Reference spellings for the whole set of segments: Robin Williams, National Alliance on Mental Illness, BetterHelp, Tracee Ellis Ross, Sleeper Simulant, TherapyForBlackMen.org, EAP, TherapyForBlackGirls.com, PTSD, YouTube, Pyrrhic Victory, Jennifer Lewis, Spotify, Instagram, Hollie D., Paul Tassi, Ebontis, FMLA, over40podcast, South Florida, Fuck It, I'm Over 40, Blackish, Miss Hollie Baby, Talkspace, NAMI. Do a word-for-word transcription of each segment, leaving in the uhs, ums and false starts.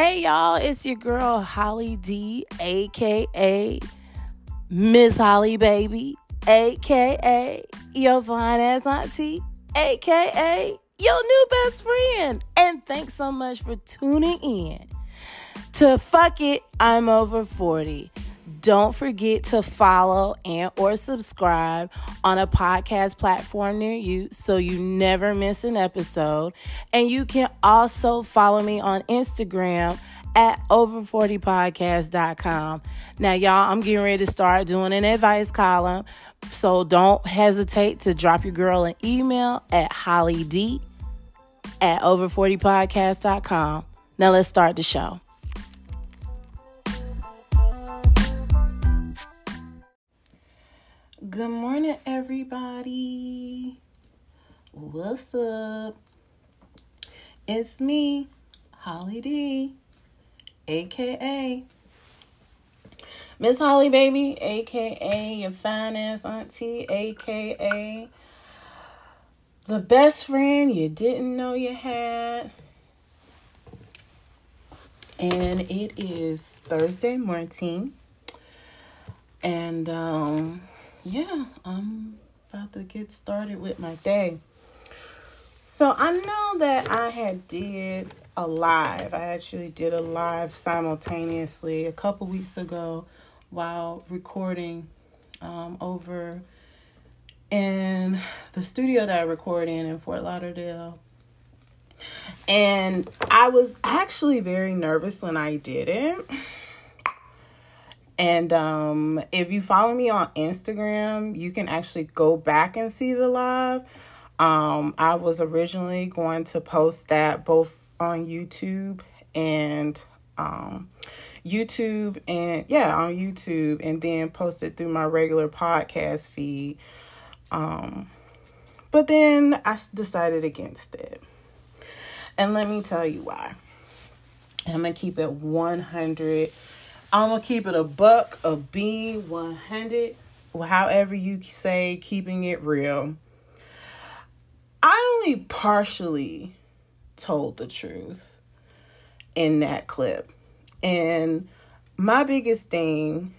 Hey y'all, it's your girl Hollie D, aka Miss Hollie Baby, aka your fine ass auntie, aka your new best friend. And thanks so much for tuning in to Fuck It, I'm Over forty. Don't forget to follow and or subscribe on a podcast platform near you so you never miss an episode. And you can also follow me on Instagram at over forty podcast dot com. Now, y'all, I'm getting ready to start doing an advice column. So don't hesitate to drop your girl an email at hollied at over forty podcast dot com. Now let's start the show. Good morning, everybody. What's up? It's me, Hollie D, aka Miss Hollie Baby, aka your fine ass auntie, aka the best friend you didn't know you had. And it is Thursday morning, and um yeah, I'm about to get started with my day. So I know that I had did a live. I actually did a live simultaneously a couple weeks ago while recording um, over in the studio that I record in in Fort Lauderdale. And I was actually very nervous when I did it. And um, if you follow me on Instagram, you can actually go back and see the live. Um, I was originally going to post that both on YouTube and um, YouTube and yeah, on YouTube, and then post it through my regular podcast feed. Um, but then I decided against it. And let me tell you why. I'm going to keep it one hundred. I'm going to keep it a buck, a bean, one hundred, however you say, keeping it real. I only partially told the truth in that clip. And my biggest thing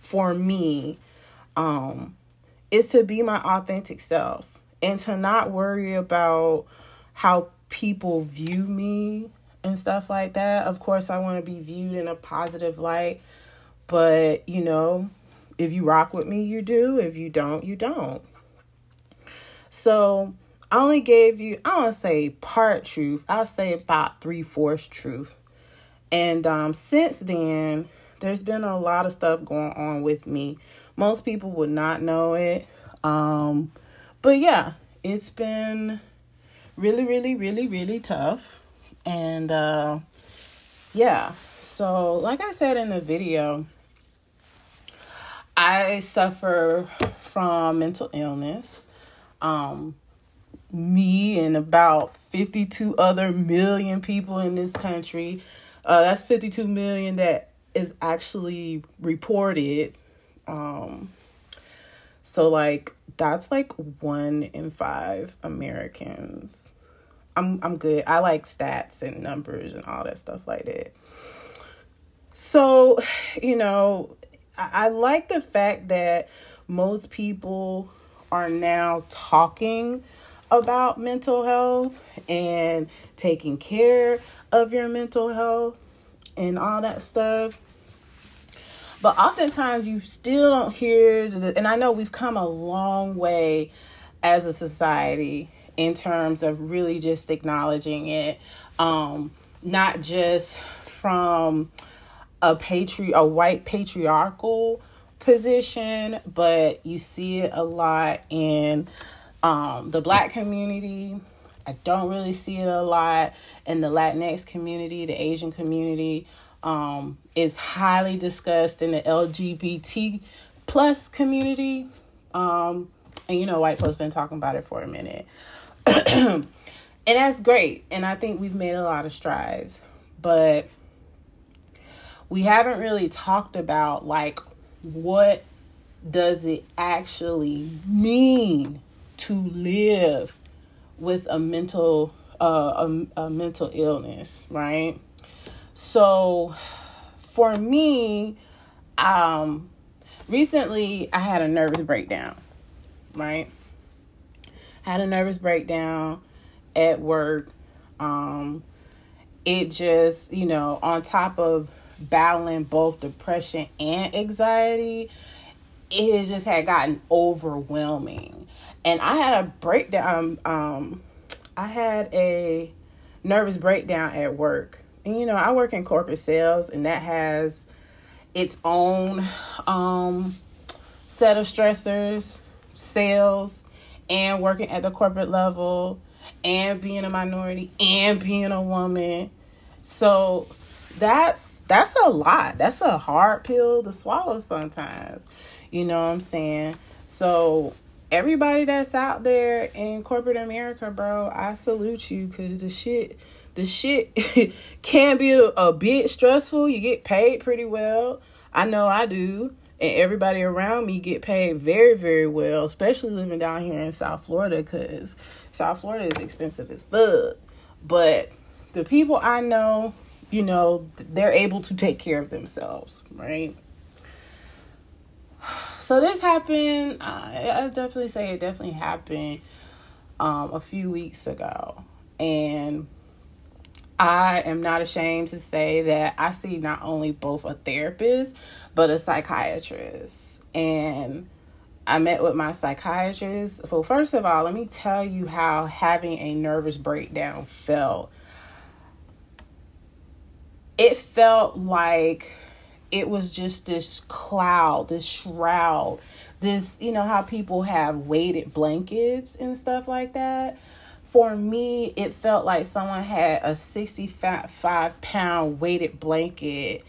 for me um, is to be my authentic self and to not worry about how people view me and stuff like that. Of course, I want to be viewed in a positive light. But, you know, if you rock with me, you do. If you don't, you don't. So I only gave you, I don't say part truth. I'll say about three-fourths truth. And um, since then, there's been a lot of stuff going on with me. Most people would not know it. Um, but, yeah, it's been really, really, really, really tough. And, uh, yeah, so like I said in the video, I suffer from mental illness. Um, me and about fifty-two other million people in this country. Uh, that's fifty-two million that is actually reported. Um, so like, that's like one in five Americans. I'm I'm good. I like stats and numbers and all that stuff like that. So, you know, I, I like the fact that most people are now talking about mental health and taking care of your mental health and all that stuff. But oftentimes you still don't hear, the, and I know we've come a long way as a society in terms of really just acknowledging it, um, not just from a patri- a white patriarchal position, but you see it a lot in um, the Black community. I don't really see it a lot in the Latinx community, the Asian community. Um, it's highly discussed in the L G B T plus community. Um, and, you know, white folks been talking about it for a minute. And that's great. And I think we've made a lot of strides, but we haven't really talked about like, what does it actually mean to live with a mental, uh, a, a mental illness, right? So for me, um, recently I had a nervous breakdown, right? I had a nervous breakdown at work. Um, it just, you know, on top of battling both depression and anxiety, it just had gotten overwhelming. And I had a breakdown. Um, I had a nervous breakdown at work. And, you know, I work in corporate sales, and that has its own um, set of stressors, sales, and working at the corporate level, and being a minority, and being a woman. So that's that's a lot. That's a hard pill to swallow sometimes. You know what I'm saying? So everybody that's out there in corporate America, bro, I salute you, because the shit... The shit can be a, a bit stressful. You get paid pretty well. I know I do. And everybody around me get paid very, very well, especially living down here in South Florida, because South Florida is expensive as fuck. But the people I know, you know, they're able to take care of themselves, right? So this happened. I, I definitely say it definitely happened um, a few weeks ago. And I am not ashamed to say that I see not only both a therapist, but a psychiatrist. And I met with my psychiatrist. Well, first of all, let me tell you how having a nervous breakdown felt. It felt like it was just this cloud, this shroud, this, you know, how people have weighted blankets and stuff like that. For me, it felt like someone had a sixty-five pound weighted blanket,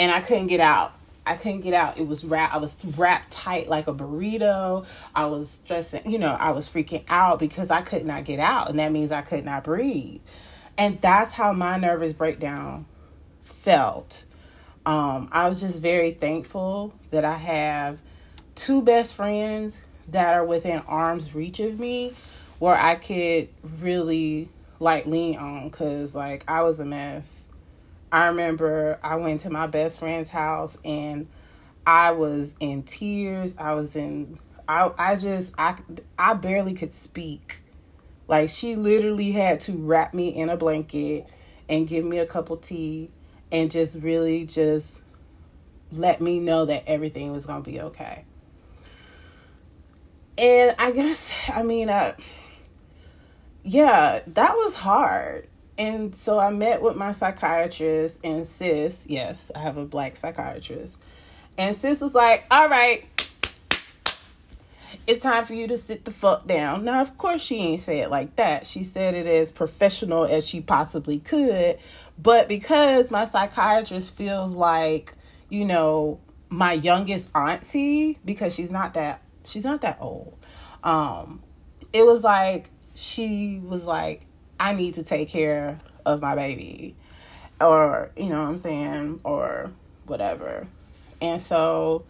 and I couldn't get out. I couldn't get out. It was wrapped. I was wrapped tight like a burrito. I was stressing. You know, I was freaking out because I could not get out, and that means I could not breathe. And that's how my nervous breakdown felt. Um, I was just very thankful that I have two best friends that are within arm's reach of me, where I could really, like, lean on, because, like, I was a mess. I remember I went to my best friend's house, and I was in tears. I was in, I I just, I, I barely could speak. Like, she literally had to wrap me in a blanket and give me a cup of tea and just really just let me know that everything was going to be okay. And I guess, I mean, I... yeah, that was hard. And so I met with my psychiatrist, and sis, yes, I have a black psychiatrist, and sis was like, all right, it's time for you to sit the fuck down. Now, of course, she ain't say it like that. She said it as professional as she possibly could. But because my psychiatrist feels like, you know, my youngest auntie, because she's not that, she's not that old. Um, it was like, she was like, I need to take care of my baby, or, you know what I'm saying, or whatever. And so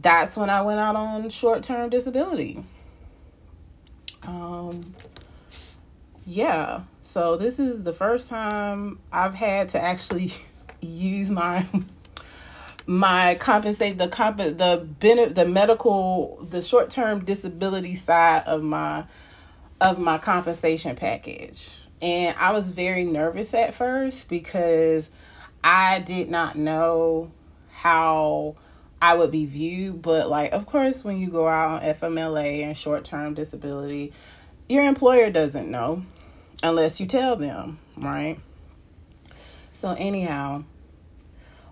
that's when I went out on short-term disability. Um, yeah, so this is the first time I've had to actually use my... my compensate the comp the benefit the medical the short term disability side of my of my compensation package. And I was very nervous at first, because I did not know how I would be viewed. But, like, of course, when you go out on F M L A and short term disability, your employer doesn't know unless you tell them, right? So anyhow,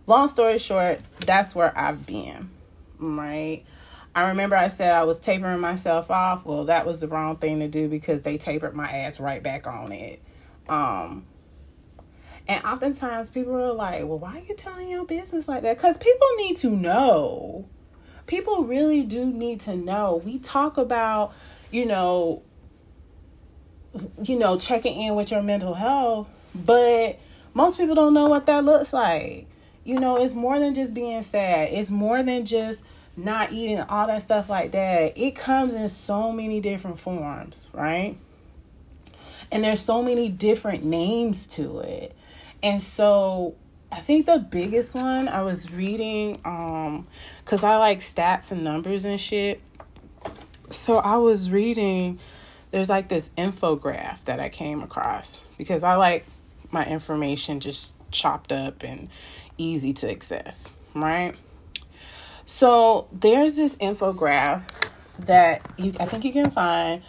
long story short, that's where I've been, right? I remember I said I was tapering myself off. Well, that was the wrong thing to do, because they tapered my ass right back on it. Um, and oftentimes people are like, well, why are you telling your business like that? Because people need to know. People really do need to know. We talk about, you know, you know, checking in with your mental health, but most people don't know what that looks like. You know, it's more than just being sad. It's more than just not eating, all that stuff like that. It comes in so many different forms, right? And there's so many different names to it. And so I think the biggest one I was reading, um, because I like stats and numbers and shit. So I was reading, there's like this infographic that I came across because I like my information just chopped up and easy to access, right? So there's this infographic that you, I think you can find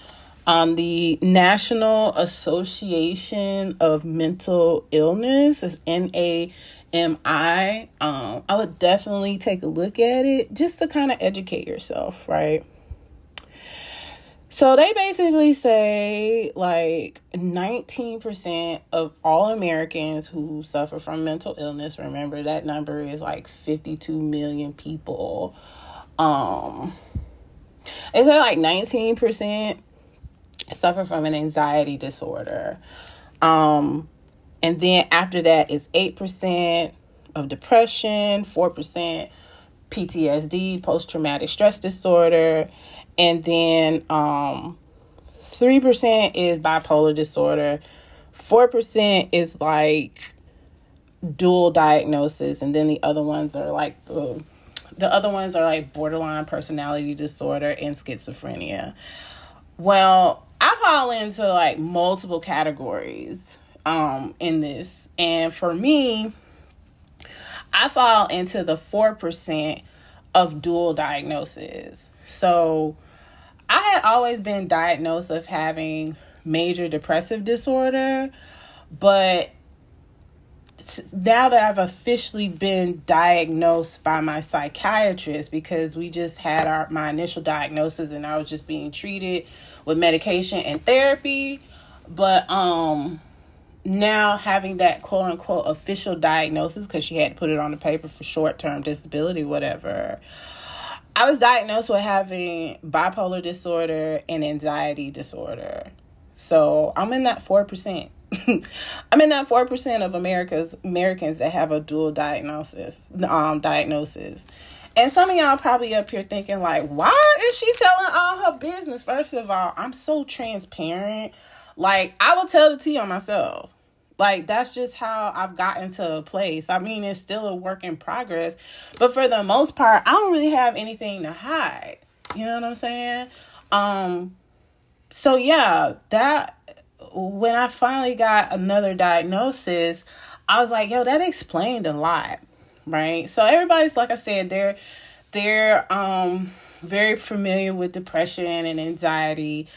on the National Association of Mental Illness, is N A M I. Um, I would definitely take a look at it just to kind of educate yourself, right? So they basically say like nineteen percent of all Americans who suffer from mental illness, remember that number is like fifty-two million people. Um, they say like nineteen percent suffer from an anxiety disorder. Um, and then after that is eight percent of depression, four percent P T S D, post-traumatic stress disorder, and then um, three percent is bipolar disorder, four percent is like dual diagnosis, and then the other ones are like, uh, the other ones are like borderline personality disorder and schizophrenia. Well, I fall into like multiple categories um, in this. And for me, I fall into the four percent of dual diagnosis. So I had always been diagnosed of having major depressive disorder, but now that I've officially been diagnosed by my psychiatrist, because we just had our my initial diagnosis and I was just being treated with medication and therapy, but um now having that quote unquote official diagnosis, because she had to put it on the paper for short-term disability, whatever, I was diagnosed with having bipolar disorder and anxiety disorder. So I'm in that four percent. I'm in that four percent of America's Americans that have a dual diagnosis, um, diagnosis. And some of y'all probably up here thinking like, why is she telling all her business? First of all, I'm so transparent. Like, I will tell the tea on myself. Like, that's just how I've gotten to a place. I mean, it's still a work in progress, but for the most part, I don't really have anything to hide. You know what I'm saying? Um, so yeah, that when I finally got another diagnosis, I was like, yo, that explained a lot, right? So everybody's, like I said, they're, they're um, very familiar with depression and anxiety.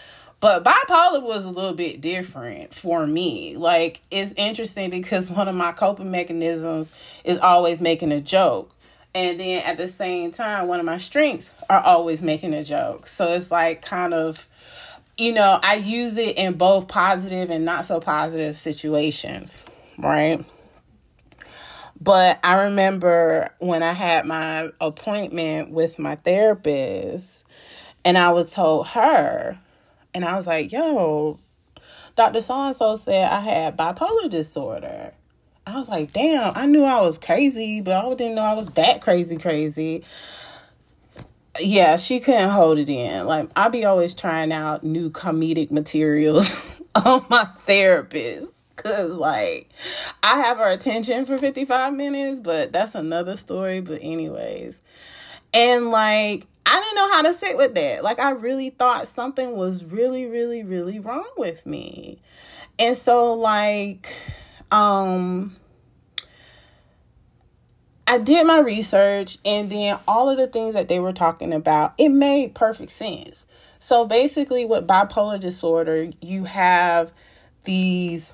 But bipolar was a little bit different for me. Like, it's interesting because one of my coping mechanisms is always making a joke. And then at the same time, one of my strengths are always making a joke. So it's like kind of, you know, I use it in both positive and not so positive situations, right? But I remember when I had my appointment with my therapist and I was told her, and I was like, yo, Doctor So-and-so said I had bipolar disorder. I was like, damn, I knew I was crazy, but I didn't know I was that crazy, crazy. Yeah, she couldn't hold it in. Like, I be always trying out new comedic materials on my therapist. Because, like, I have her attention for fifty-five minutes, but that's another story. But anyways, and like, I didn't know how to sit with that. Like, I really thought something was really, really, really wrong with me. And so, like, um, I did my research, and then all of the things that they were talking about, it made perfect sense. So basically with bipolar disorder, you have these,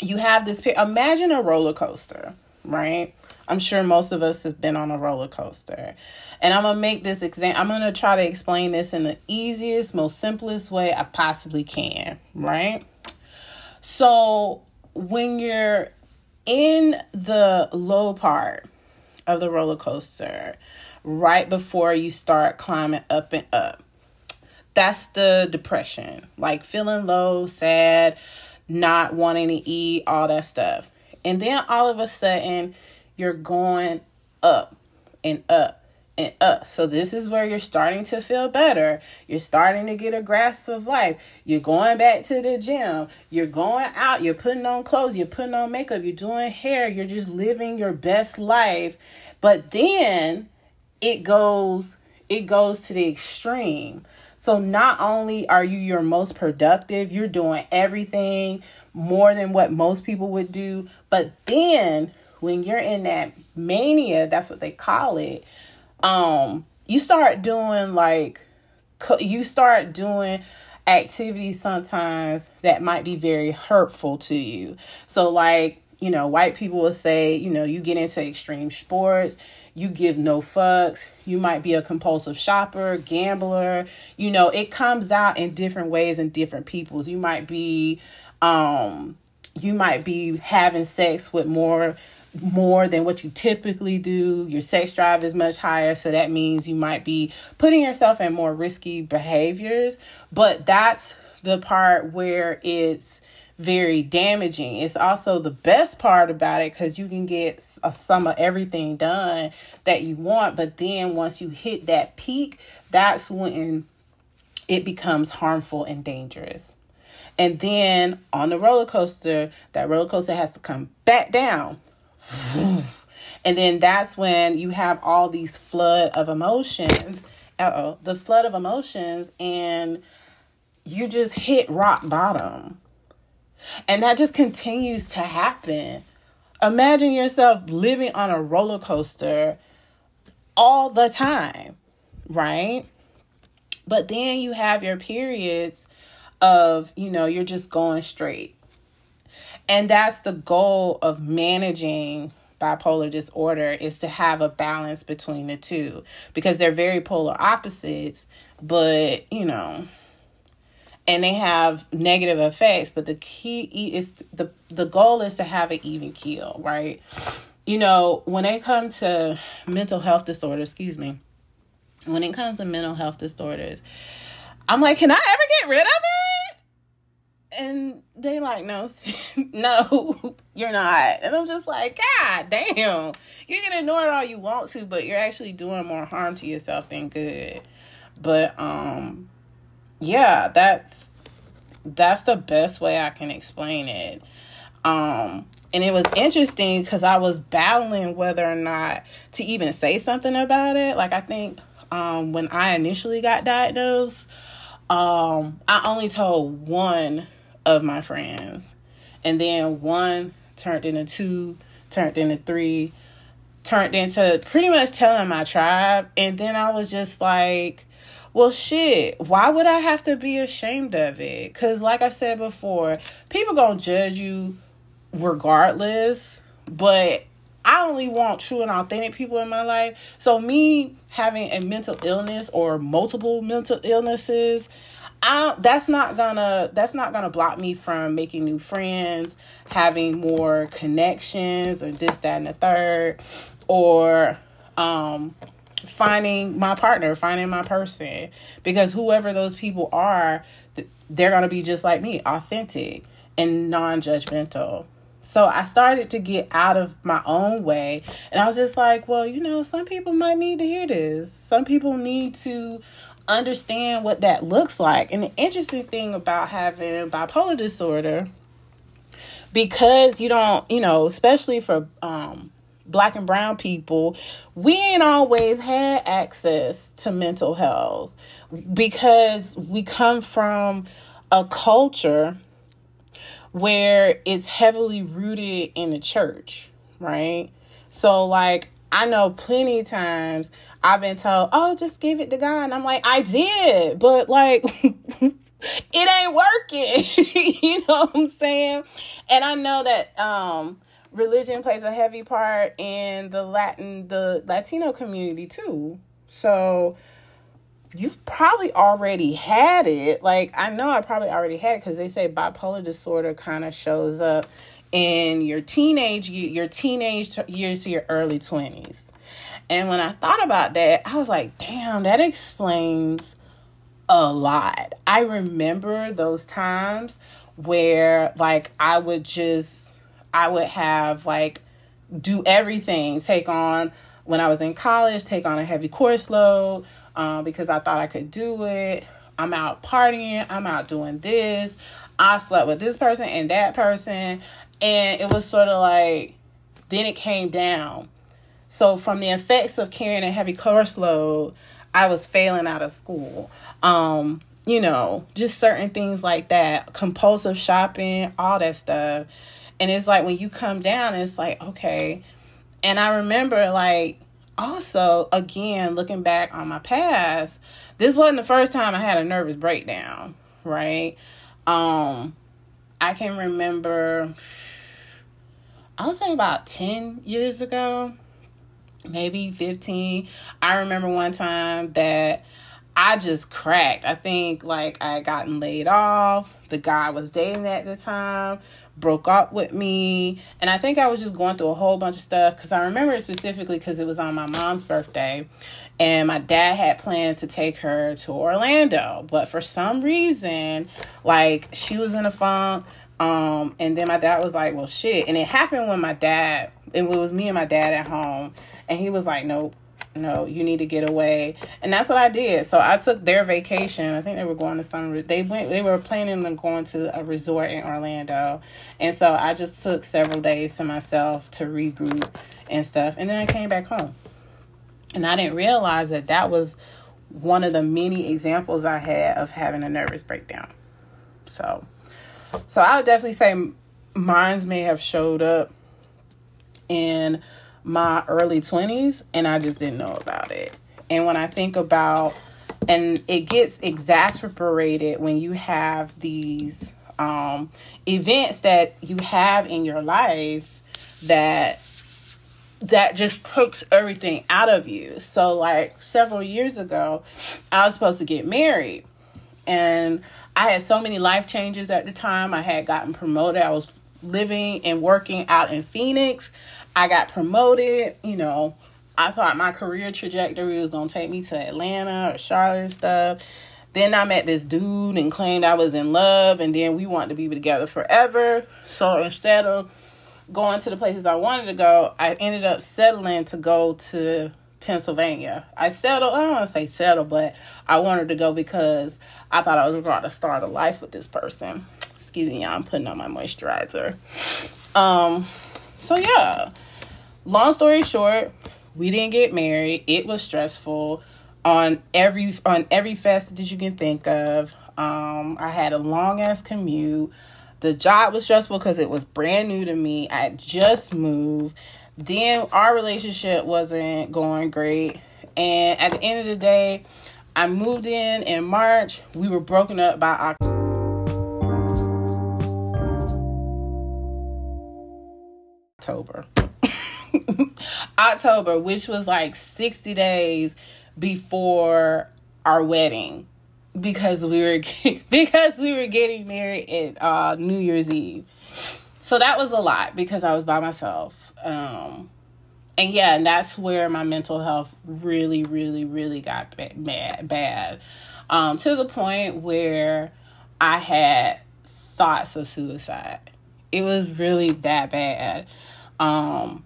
you have this, imagine a roller coaster, right? I'm sure most of us have been on a roller coaster. And I'm going to make this example. I'm going to try to explain this in the easiest, most simplest way I possibly can, right? So when you're in the low part of the roller coaster, right before you start climbing up and up, that's the depression, like feeling low, sad, not wanting to eat, all that stuff. And then all of a sudden, you're going up and up and up. So this is where you're starting to feel better. You're starting to get a grasp of life. You're going back to the gym. You're going out. You're putting on clothes. You're putting on makeup. You're doing hair. You're just living your best life. But then it goes, it goes to the extreme. So not only are you your most productive, you're doing everything more than what most people would do. But then when you're in that mania, that's what they call it, um, you start doing like, you start doing activities sometimes that might be very hurtful to you. So like, you know, white people will say, you know, you get into extreme sports, you give no fucks, you might be a compulsive shopper, gambler, you know, it comes out in different ways in different people. You might be, um, you might be having sex with more more than what you typically do. Your sex drive is much higher, so that means you might be putting yourself in more risky behaviors. But that's the part where it's very damaging. It's also the best part about it because you can get a sum of everything done that you want. But then once you hit that peak, that's when it becomes harmful and dangerous. And then on the roller coaster, that roller coaster has to come back down. And then that's when you have all these flood of emotions. Uh-oh, the flood of emotions, and you just hit rock bottom. And that just continues to happen. Imagine yourself living on a roller coaster all the time, right? But then you have your periods of, you know, you're just going straight. And that's the goal of managing bipolar disorder, is to have a balance between the two, because they're very polar opposites, but, you know, and they have negative effects, but the key is, the, the goal is to have an even keel, right? You know, when it comes to mental health disorders, excuse me, when it comes to mental health disorders, I'm like, can I ever get rid of it? And they like, no, no, you're not. And I'm just like, God damn, you can ignore it all you want to, but you're actually doing more harm to yourself than good. But, um... yeah, that's that's the best way I can explain it. Um, and it was interesting because I was battling whether or not to even say something about it. Like, I think um, when I initially got diagnosed, um, I only told one of my friends. And then one turned into two, turned into three, turned into pretty much telling my tribe. And then I was just like, well, shit, why would I have to be ashamed of it? Because like I said before, people going to judge you regardless. But I only want true and authentic people in my life. So me having a mental illness or multiple mental illnesses, I, that's not gonna that's not gonna block me from making new friends, having more connections, or this, that, and the third, or um. finding my partner, finding my person, because whoever those people are, they're going to be just like me, authentic and non-judgmental. So I started to get out of my own way, and I was just like, well, you know, some people might need to hear this. Some people need to understand what that looks like. And the interesting thing about having bipolar disorder, because you don't, you know, especially for, um, Black and brown people, we ain't always had access to mental health because we come from a culture where it's heavily rooted in the church, right? So, like, I know plenty of times I've been told, oh, just give it to God. And I'm like, I did, but, like, it ain't working. You know what I'm saying? And I know that, um, religion plays a heavy part in the Latin, the Latino community too. So you've probably already had it. Like, I know I probably already had it because they say bipolar disorder kind of shows up in your teenage, your teenage years to your early twenties. And when I thought about that, I was like, damn, that explains a lot. I remember those times where, like, I would just, I would have, like, do everything, take on when I was in college, take on a heavy course load um, because I thought I could do it. I'm out partying. I'm out doing this. I slept with this person and that person. And it was sort of like, then it came down. So from the effects of carrying a heavy course load, I was failing out of school. Um, you know, just certain things like that. Compulsive shopping, all that stuff. And it's like, when you come down, it's like, okay. And I remember, like, also, again, looking back on my past, this wasn't the first time I had a nervous breakdown, right? Um, I can remember, I would say about ten years ago, maybe fifteen. I remember one time that I just cracked. I think, like, I had gotten laid off. The guy I was dating at the time broke up with me. And I think I was just going through a whole bunch of stuff, because I remember it specifically because it was on my mom's birthday. And my dad had planned to take her to Orlando. But for some reason, like, she was in a funk. Um, and then my dad was like, well, shit. And it happened when my dad, it was me and my dad at home. And he was like, nope. No, you need to get away. And that's what I did. So I took their vacation. I think they were going to some, they went, they were planning on going to a resort in Orlando. And so I just took several days to myself to regroup and stuff. And then I came back home. And I didn't realize that that was one of the many examples I had of having a nervous breakdown. So, so I would definitely say mine may have showed up in my early twenties, and I just didn't know about it. And when I think about, and it gets exacerbated when you have these um, events that you have in your life that that just pokes everything out of you. So, like, several years ago, I was supposed to get married, and I had so many life changes at the time. I had gotten promoted. I was living and working out in Phoenix. I got promoted, you know, I thought my career trajectory was going to take me to Atlanta or Charlotte and stuff. Then I met this dude and claimed I was in love, and then we wanted to be together forever. So instead of going to the places I wanted to go, I ended up settling to go to Pennsylvania. I settled, I don't want to say settle, but I wanted to go because I thought I was going to start a life with this person. Excuse me, y'all, I'm putting on my moisturizer. Um, so yeah. Long story short, we didn't get married. It was stressful on every on every facet that you can think of. Um, I had a long ass commute. The job was stressful because it was brand new to me. I had just moved. Then our relationship wasn't going great. And at the end of the day, I moved in in March. We were broken up by October. October. October, which was like sixty days before our wedding, because we were because we were getting married at uh, New Year's Eve. So that was a lot because I was by myself. Um, and yeah, and that's where my mental health really, really, really got ba- mad, bad um, to the point where I had thoughts of suicide. It was really that bad. Um,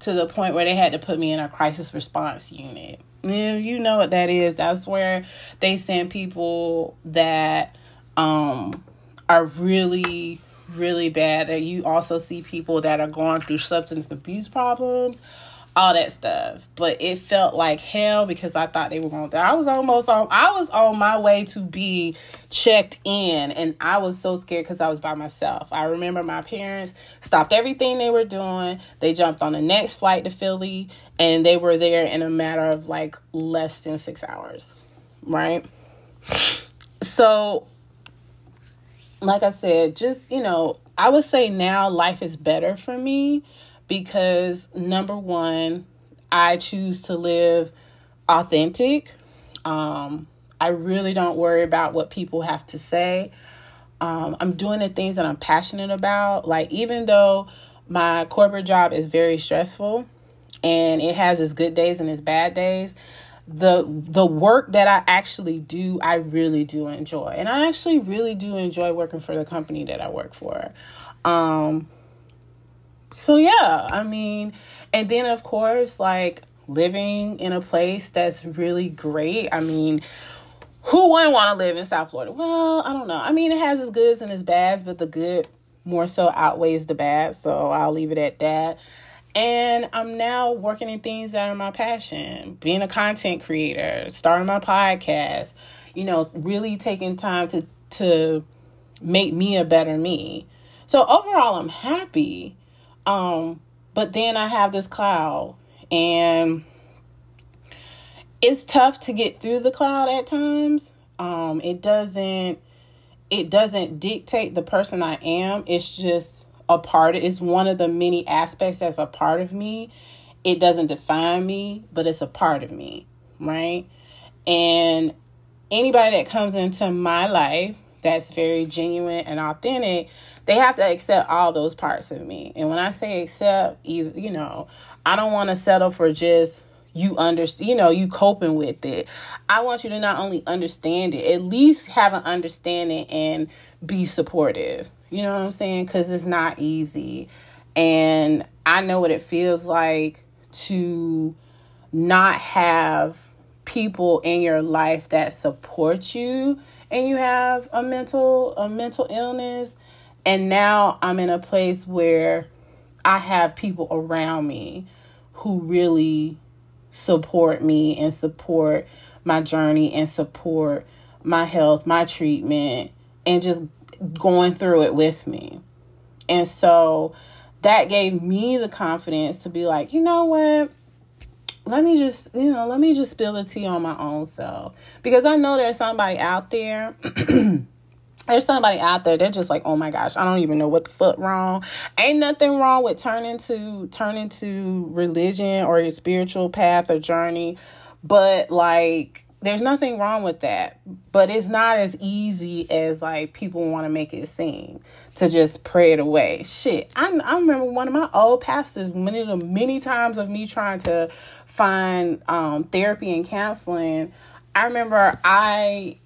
to the point where they had to put me in a crisis response unit. You know what that is. That's where they send people that um, are really, really bad. You also see people that are going through substance abuse problems, all that stuff. But it felt like hell because I thought they were going to die. I was almost on, I was on my way to be checked in, and I was so scared because I was by myself. I remember my parents stopped everything they were doing. They jumped on the next flight to Philly, and they were there in a matter of like less than six hours, right? So, like I said, just, you know, I would say now life is better for me. Because, number one, I choose to live authentic. Um, I really don't worry about what people have to say. Um, I'm doing the things that I'm passionate about. Like, even though my corporate job is very stressful and it has its good days and its bad days, the the work that I actually do, I really do enjoy. And I actually really do enjoy working for the company that I work for. Um So, yeah, I mean, and then, of course, like living in a place that's really great. I mean, who wouldn't want to live in South Florida? Well, I don't know. I mean, it has its goods and its bads, but the good more so outweighs the bad. So I'll leave it at that. And I'm now working in things that are my passion, being a content creator, starting my podcast, you know, really taking time to, to make me a better me. So overall, I'm happy. Um, but then I have this cloud, and it's tough to get through the cloud at times. Um, it doesn't, it doesn't dictate the person I am. It's just a part of, it's one of the many aspects that's a part of me. It doesn't define me, but it's a part of me, right? And anybody that comes into my life that's very genuine and authentic, they have to accept all those parts of me. And when I say accept, you know, I don't want to settle for just you understand, you know, you coping with it. I want you to not only understand it, at least have an understanding and be supportive. You know what I'm saying? Because it's not easy. And I know what it feels like to not have people in your life that support you, and you have a mental, a mental illness. And now I'm in a place where I have people around me who really support me and support my journey and support my health, my treatment, and just going through it with me. And so that gave me the confidence to be like, you know what? Let me just, you know, let me just spill the tea on my own self, because I know there's somebody out there. There's somebody out there. They're just like, oh my gosh, I don't even know what the fuck wrong. Ain't nothing wrong with turning to turning to religion or your spiritual path or journey, but like, there's nothing wrong with that. But it's not as easy as like people want to make it seem, to just pray it away. Shit, I I remember one of my old pastors, many of the many times of me trying to find um, therapy and counseling. I remember I.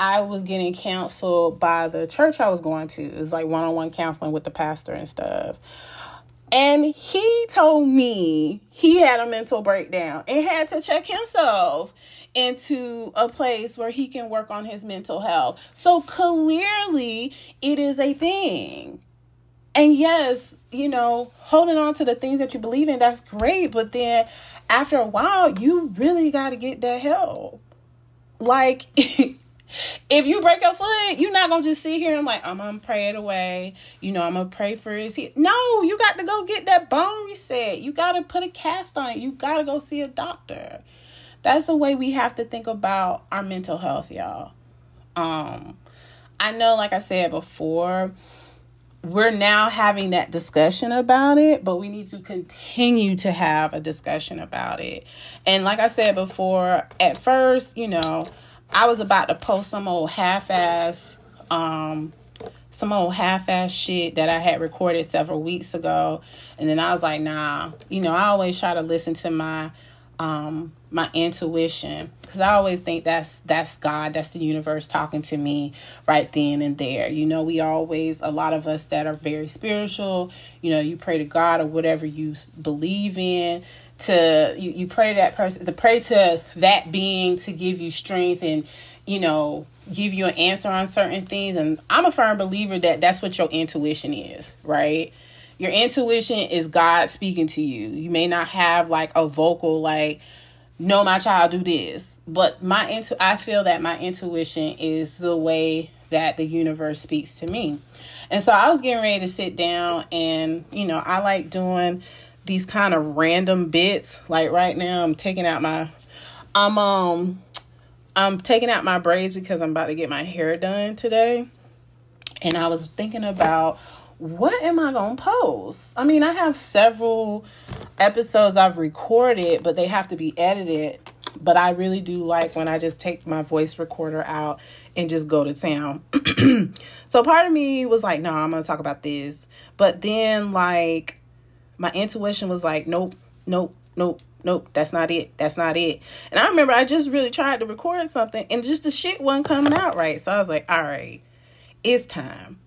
I was getting counseled by the church I was going to. It was like one-on-one counseling with the pastor and stuff. And he told me he had a mental breakdown and had to check himself into a place where he can work on his mental health. So clearly it is a thing. And yes, you know, holding on to the things that you believe in, that's great. But then after a while, you really got to get that help. Like, if you break your foot, you're not going to just sit here and like, I'm going to pray it away. You know, I'm going to pray for his healing. No, you got to go get that bone reset. You got to put a cast on it. You got to go see a doctor. That's the way we have to think about our mental health, y'all. Um, I know, like I said before, we're now having that discussion about it, but we need to continue to have a discussion about it. And like I said before, at first, you know, I was about to post some old half-ass, um, some old half-ass shit that I had recorded several weeks ago, and then I was like, nah, you know, I always try to listen to my, um, my intuition, because I always think that's that's God, that's the universe talking to me right then and there. You know, we always, a lot of us that are very spiritual, you know, you pray to God or whatever you believe in. To you, you pray to that person, to pray to that being to give you strength and, you know, give you an answer on certain things. And I'm a firm believer that that's what your intuition is, right? Your intuition is God speaking to you. You may not have like a vocal, like, no, my child, do this. But my intu- I feel that my intuition is the way that the universe speaks to me. And so I was getting ready to sit down, and, you know, I like doing these kind of random bits. Like right now I'm taking out my I'm um I'm taking out my braids because I'm about to get my hair done today, and I was thinking about, what am I gonna post? I mean, I have several episodes I've recorded, but they have to be edited. But I really do like when I just take my voice recorder out and just go to town. So part of me was like, no, I'm gonna talk about this, but then like my intuition was like, nope, nope, nope, nope. That's not it. That's not it. And I remember I just really tried to record something, and just the shit wasn't coming out right. So I was like, all right, it's time.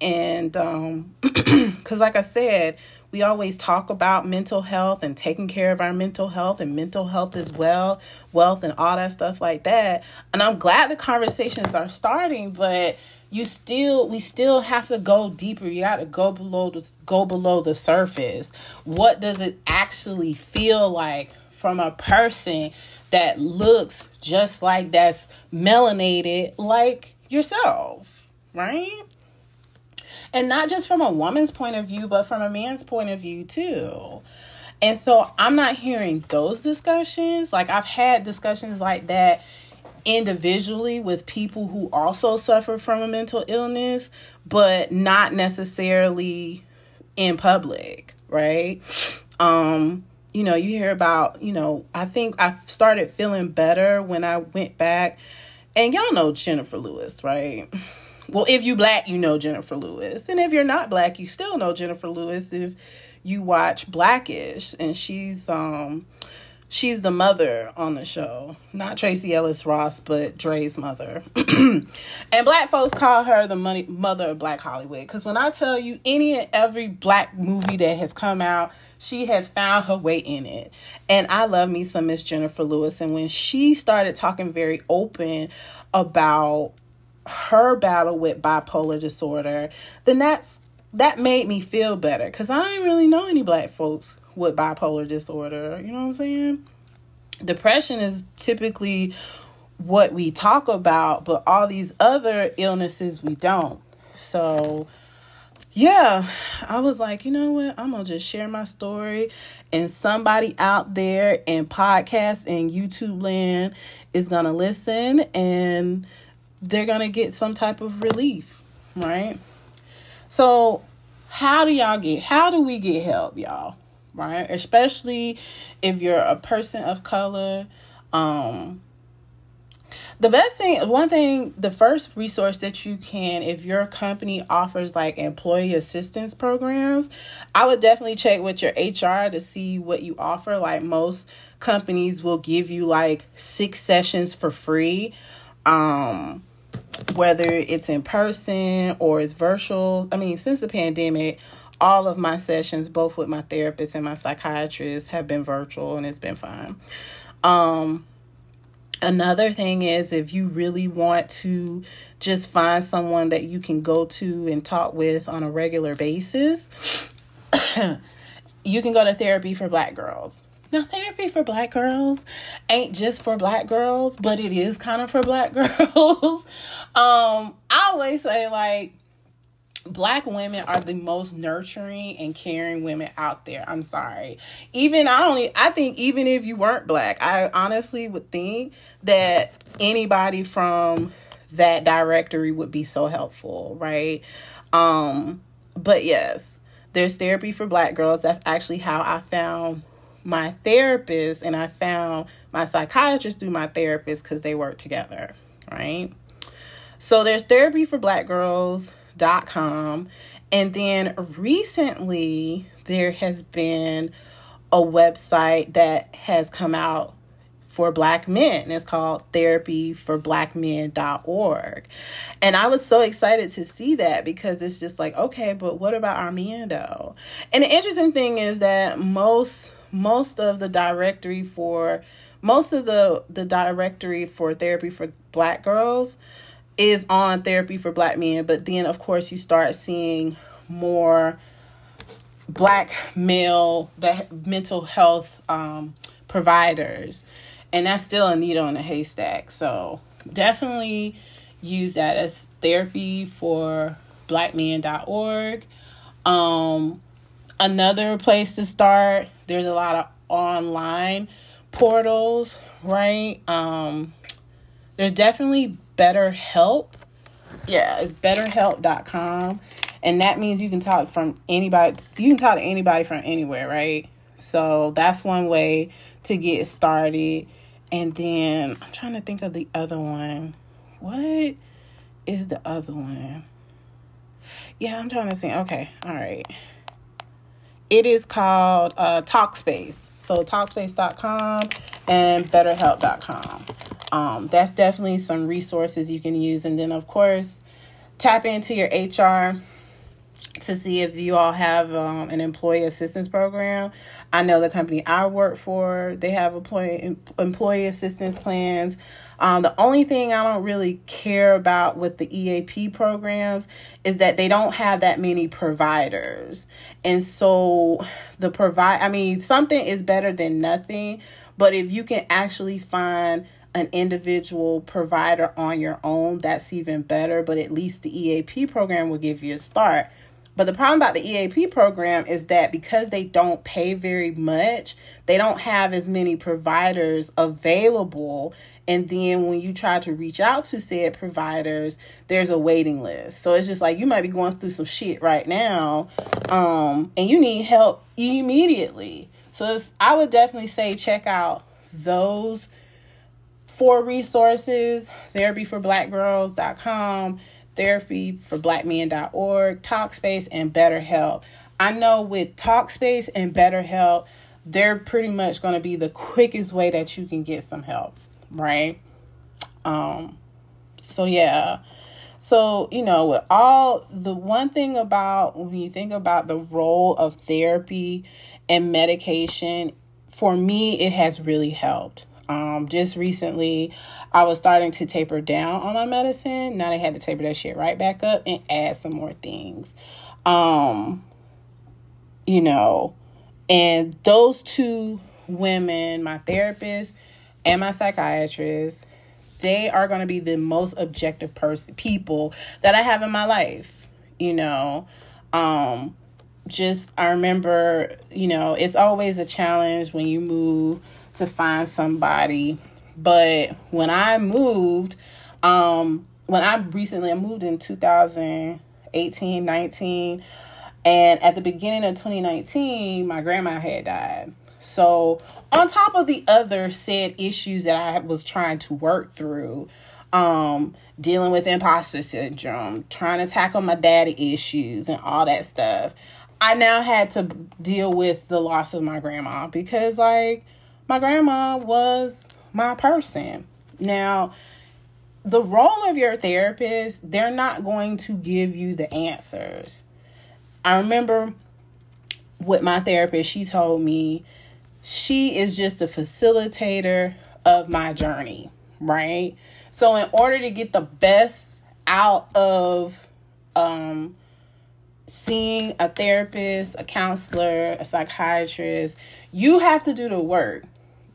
And um, because like I said, We always talk about mental health and taking care of our mental health and mental health as well, wealth and all that stuff like that. And I'm glad the conversations are starting, but you still, we still have to go deeper. You got to go below the, go below the surface. What does it actually feel like from a person that looks just like, that's melanated like yourself, right? And not just from a woman's point of view, but from a man's point of view too. And so I'm not hearing those discussions. Like, I've had discussions like that individually with people who also suffer from a mental illness, but not necessarily in public, right? Um, you know, you hear about, you know, I think I started feeling better when I went back. And y'all know Jennifer Lewis, right? Well, if you black, you know Jennifer Lewis. And if you're not black, you still know Jennifer Lewis if you watch Blackish. And she's um she's the mother on the show. Not Tracee Ellis Ross, but Dre's mother. And black folks call her the money, mother of black Hollywood. Because when I tell you, any and every black movie that has come out, she has found her way in it. And I love me some Miss Jennifer Lewis. And when she started talking very open about her battle with bipolar disorder, then that's that made me feel better, because I didn't really know any black folks with bipolar disorder. You know what I'm saying? Depression is typically what we talk about, but all these other illnesses we don't. So yeah, I was like, you know what? I'm gonna just share my story, and somebody out there in podcasts and YouTube land is gonna listen, and they're going to get some type of relief, right? So how do y'all get, how do we get help, y'all, right? Especially if you're a person of color. Um, the best thing, one thing, the first resource that you can, if your company offers like employee assistance programs, I would definitely check with your H R to see what you offer. Like, most companies will give you like six sessions for free, um, whether it's in person or it's virtual. I mean, since the pandemic, all of my sessions, both with my therapist and my psychiatrist, have been virtual, and it's been fine. Um, another thing is, if you really want to just find someone that you can go to and talk with on a regular basis, you can go to Therapy for Black Girls. Now, Therapy for Black Girls ain't just for black girls, but it is kind of for black girls. um, I always say, like, black women are the most nurturing and caring women out there. I'm sorry. Even I don't. I think even if you weren't black, I honestly would think that anybody from that directory would be so helpful, right? Um, but yes, there's Therapy for Black Girls. That's actually how I found my therapist, and I found my psychiatrist through my therapist, because they work together, right? So there's therapy for black girls dot com. And then recently there has been a website that has come out for black men, and it's called therapy for black men dot org. And I was so excited to see that, because it's just like, okay, but what about our men though? And the interesting thing is that most Most of the directory for most of the, the directory for Therapy for Black Girls is on Therapy for Black Men. But then, of course, you start seeing more black male be- mental health um, providers. And that's still a needle in a haystack. So definitely use that as therapy for black men dot org. Um, another place to start. There's a lot of online portals, right? Um, there's definitely BetterHelp. Yeah, it's better help dot com. And that means you can talk from anybody. You can talk to anybody from anywhere, right? So that's one way to get started. And then I'm trying to think of the other one. What is the other one? Yeah, I'm trying to think. Okay, all right. It is called uh, Talkspace. So talkspace dot com and better help dot com. Um, that's definitely some resources you can use. And then, of course, tap into your H R to see if you all have um, an employee assistance program. I know the company I work for, they have employee employee assistance plans. Um, the only thing I don't really care about with the E A P programs is that they don't have that many providers. And so the provide, I mean, something is better than nothing, but if you can actually find an individual provider on your own, that's even better. But at least the E A P program will give you a start. But the problem about the E A P program is that because they don't pay very much, they don't have as many providers available. And then when you try to reach out to said providers, there's a waiting list. So it's just like you might be going through some shit right now, um, and you need help immediately. So it's, I would definitely say check out those four resources: Therapy For Black Girls dot com, Therapy For Black Men dot org, Talkspace, and BetterHelp. I know with Talkspace and BetterHelp, they're pretty much going to be the quickest way that you can get some help, right? Um, so yeah. So, you know, with all the one thing about when you think about the role of therapy and medication, for me, it has really helped. Um, just recently, I was starting to taper down on my medicine. Now they had to taper that shit right back up and add some more things. Um, you know, and those two women, my therapist and my psychiatrist, they are going to be the most objective person, people that I have in my life, you know, um, just, I remember, you know, it's always a challenge when you move to find somebody. But when I moved, um, when I recently I moved in two thousand eighteen, nineteen, and at the beginning of twenty nineteen, my grandma had died. So on top of the other said issues that I was trying to work through, um, dealing with imposter syndrome, trying to tackle my daddy issues and all that stuff, I now had to deal with the loss of my grandma because, like, my grandma was my person. Now, the role of your therapist, they're not going to give you the answers. I remember with my therapist, she told me she is just a facilitator of my journey, right? So in order to get the best out of um, seeing a therapist, a counselor, a psychiatrist, you have to do the work.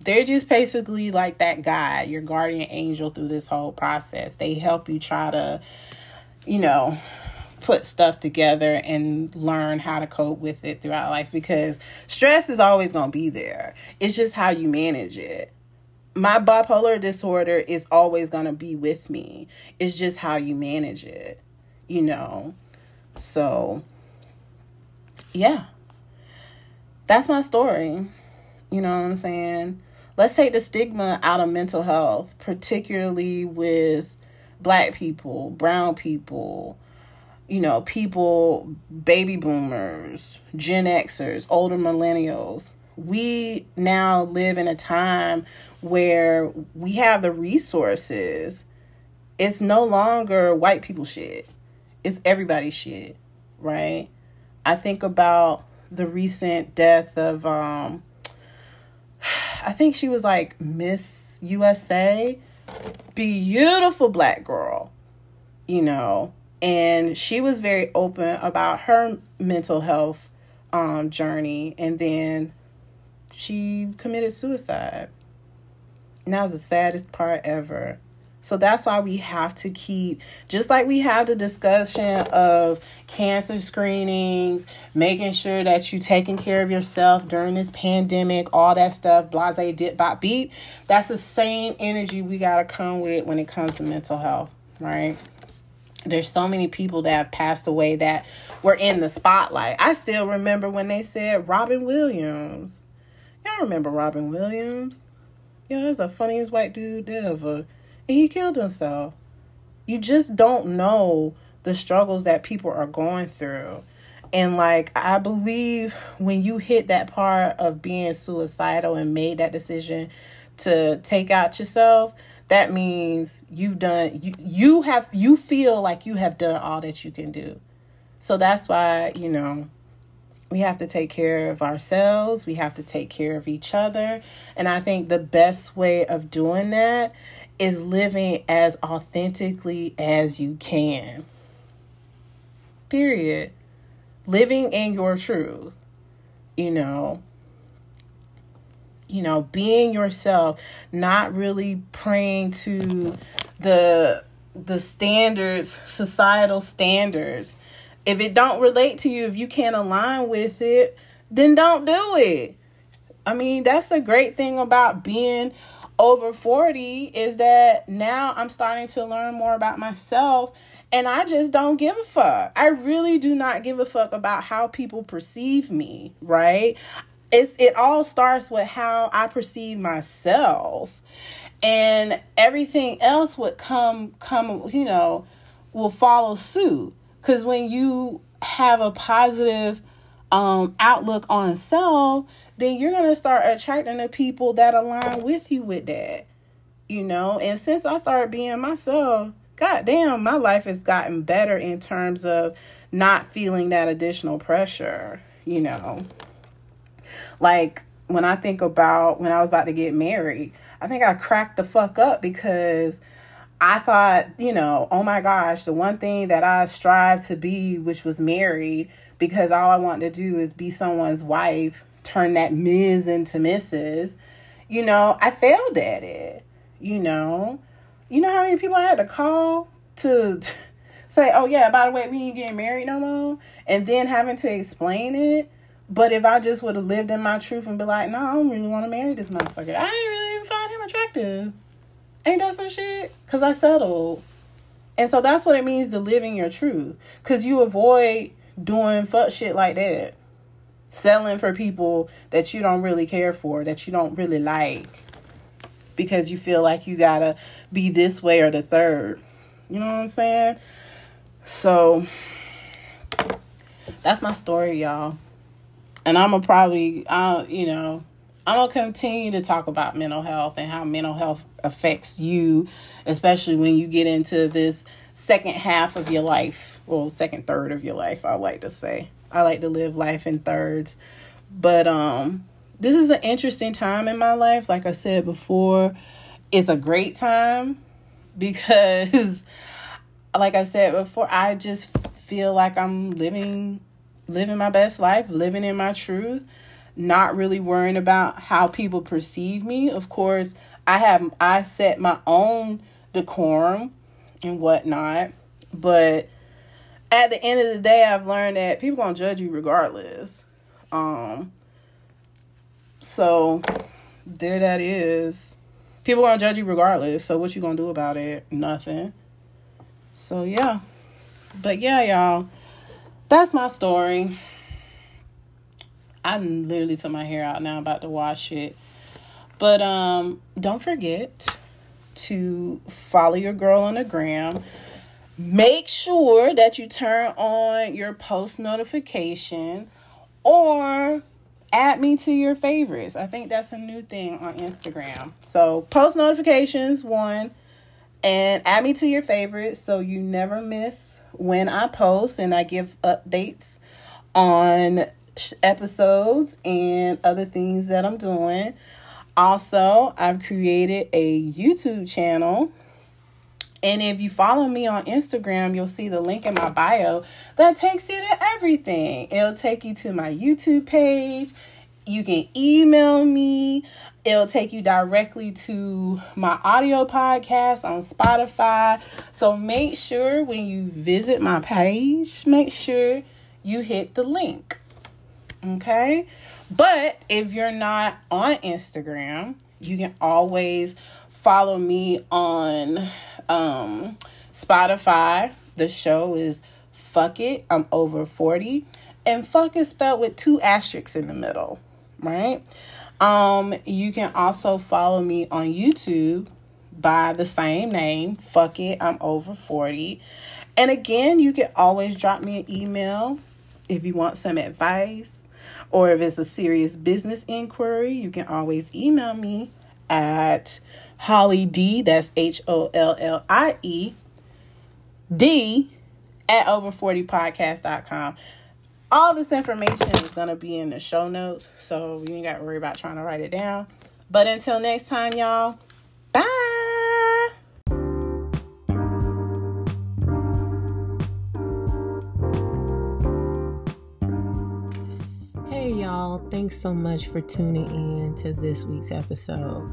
They're just basically like that guide, your guardian angel through this whole process. They help you try to, you know, put stuff together and learn how to cope with it throughout life, because stress is always going to be there. It's just how you manage it. My bipolar disorder is always going to be with me. It's just how you manage it, you know. So, yeah, that's my story. You know what I'm saying? Let's take the stigma out of mental health, particularly with Black people, brown people, you know, people, baby boomers, Gen Xers, older millennials. We now live in a time where we have the resources. It's no longer white people shit. It's everybody's shit, right? I think about the recent death of, um, I think she was like Miss U S A, beautiful Black girl, you know, and she was very open about her mental health um, journey, and then she committed suicide. And that was the saddest part ever. So that's why we have to keep, just like we have the discussion of cancer screenings, making sure that you're taking care of yourself during this pandemic, all that stuff, blase, dip, bop, beep. That's the same energy we got to come with when it comes to mental health, right? There's so many people that have passed away that were in the spotlight. I still remember when they said Robin Williams. Y'all remember Robin Williams? You know, he's the funniest white dude ever. He killed himself. You just don't know the struggles that people are going through. And like, I believe when you hit that part of being suicidal and made that decision to take out yourself, that means you've done, you, you have, you feel like you have done all that you can do. So that's why, you know, we have to take care of ourselves. We have to take care of each other. And I think the best way of doing that is living as authentically as you can. Period. Living in your truth, you know, you know, being yourself, not really praying to the the standards, societal standards. If it don't relate to you, if you can't align with it, then don't do it. I mean, that's a great thing about being over forty is that now I'm starting to learn more about myself, and I just don't give a fuck. I really do not give a fuck about how people perceive me, right? It's, it all starts with how I perceive myself, and everything else would come, come, you know, will follow suit. Because when you have a positive um, outlook on self, then you're going to start attracting the people that align with you with that, you know? And since I started being myself, goddamn, my life has gotten better in terms of not feeling that additional pressure, you know? Like, when I think about when I was about to get married, I think I cracked the fuck up because I thought, you know, oh my gosh, the one thing that I strived to be, which was married, because all I wanted to do is be someone's wife, turn that Miz into Missus, you know, I failed at it, you know. You know how many people I had to call to t- say, oh yeah, by the way, we ain't getting married no more, and then having to explain it. But if I just would have lived in my truth and be like, no, I don't really want to marry this motherfucker. I didn't really even find him attractive. Ain't that some shit? Because I settled. And so that's what it means to live in your truth. Because you avoid doing fuck shit like that. Selling for people that you don't really care for, that you don't really like. Because you feel like you gotta be this way or the third. You know what I'm saying? So, that's my story, y'all. And I'm going to probably, uh, you know, I'm going to continue to talk about mental health and how mental health affects you, especially when you get into this second half of your life. Well, second third of your life, I like to say. I like to live life in thirds. But um, this is an interesting time in my life. Like I said before, it's a great time because, like I said before, I just feel like I'm living living my best life, living in my truth, not really worrying about how people perceive me. Of course, I have, I set my own decorum and whatnot, but at the end of the day, I've learned that people gonna judge you regardless. Um, so there that is. People gonna judge you regardless. So what you gonna do about it? Nothing. So yeah, but yeah, y'all. That's my story. I literally took my hair out now. I'm about to wash it. But um, don't forget to follow your girl on the gram. Make sure that you turn on your post notification or add me to your favorites. I think that's a new thing on Instagram. So post notifications, one, and add me to your favorites so you never miss when I post, and I give updates on sh- episodes and other things that I'm doing. Also, I've created a YouTube channel. And if you follow me on Instagram, you'll see the link in my bio that takes you to everything. It'll take you to my YouTube page. You can email me. It'll take you directly to my audio podcast on Spotify. So make sure when you visit my page, make sure you hit the link. Okay? But if you're not on Instagram, you can always follow me on um, Spotify. The show is Fuck It, I'm Over forty. And fuck is spelled with two asterisks in the middle. Right? Um, you can also follow me on YouTube by the same name, Fuck It, I'm Over forty. And again, you can always drop me an email if you want some advice or if it's a serious business inquiry. You can always email me at Hollie D, that's H O L L I E D at over forty podcast dot com. All this information is going to be in the show notes, so you ain't got to worry about trying to write it down. But until next time, y'all, bye. Thanks so much for tuning in to this week's episode.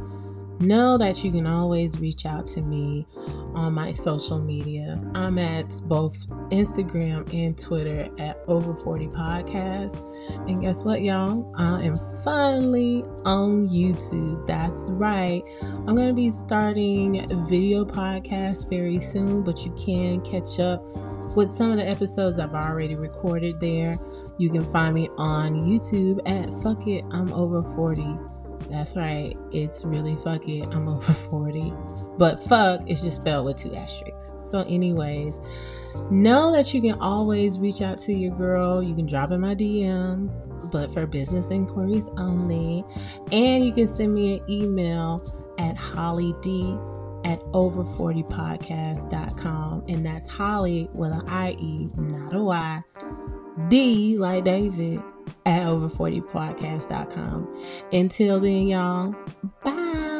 Know that you can always reach out to me on my social media. I'm at both Instagram and Twitter at over forty podcast. And guess what, y'all? I am finally on YouTube. That's right. I'm going to be starting video podcasts very soon, but you can catch up with some of the episodes I've already recorded there. You can find me on YouTube at Fuck It, I'm Over forty. That's right. It's really Fuck It, I'm Over forty. But fuck is just spelled with two asterisks. So anyways, know that you can always reach out to your girl. You can drop in my D Ms, but for business inquiries only. And you can send me an email at hollied at over forty podcast dot com. And that's Holly with an I E, not a Y. D like David at over forty podcast dot com. Until then, y'all, bye.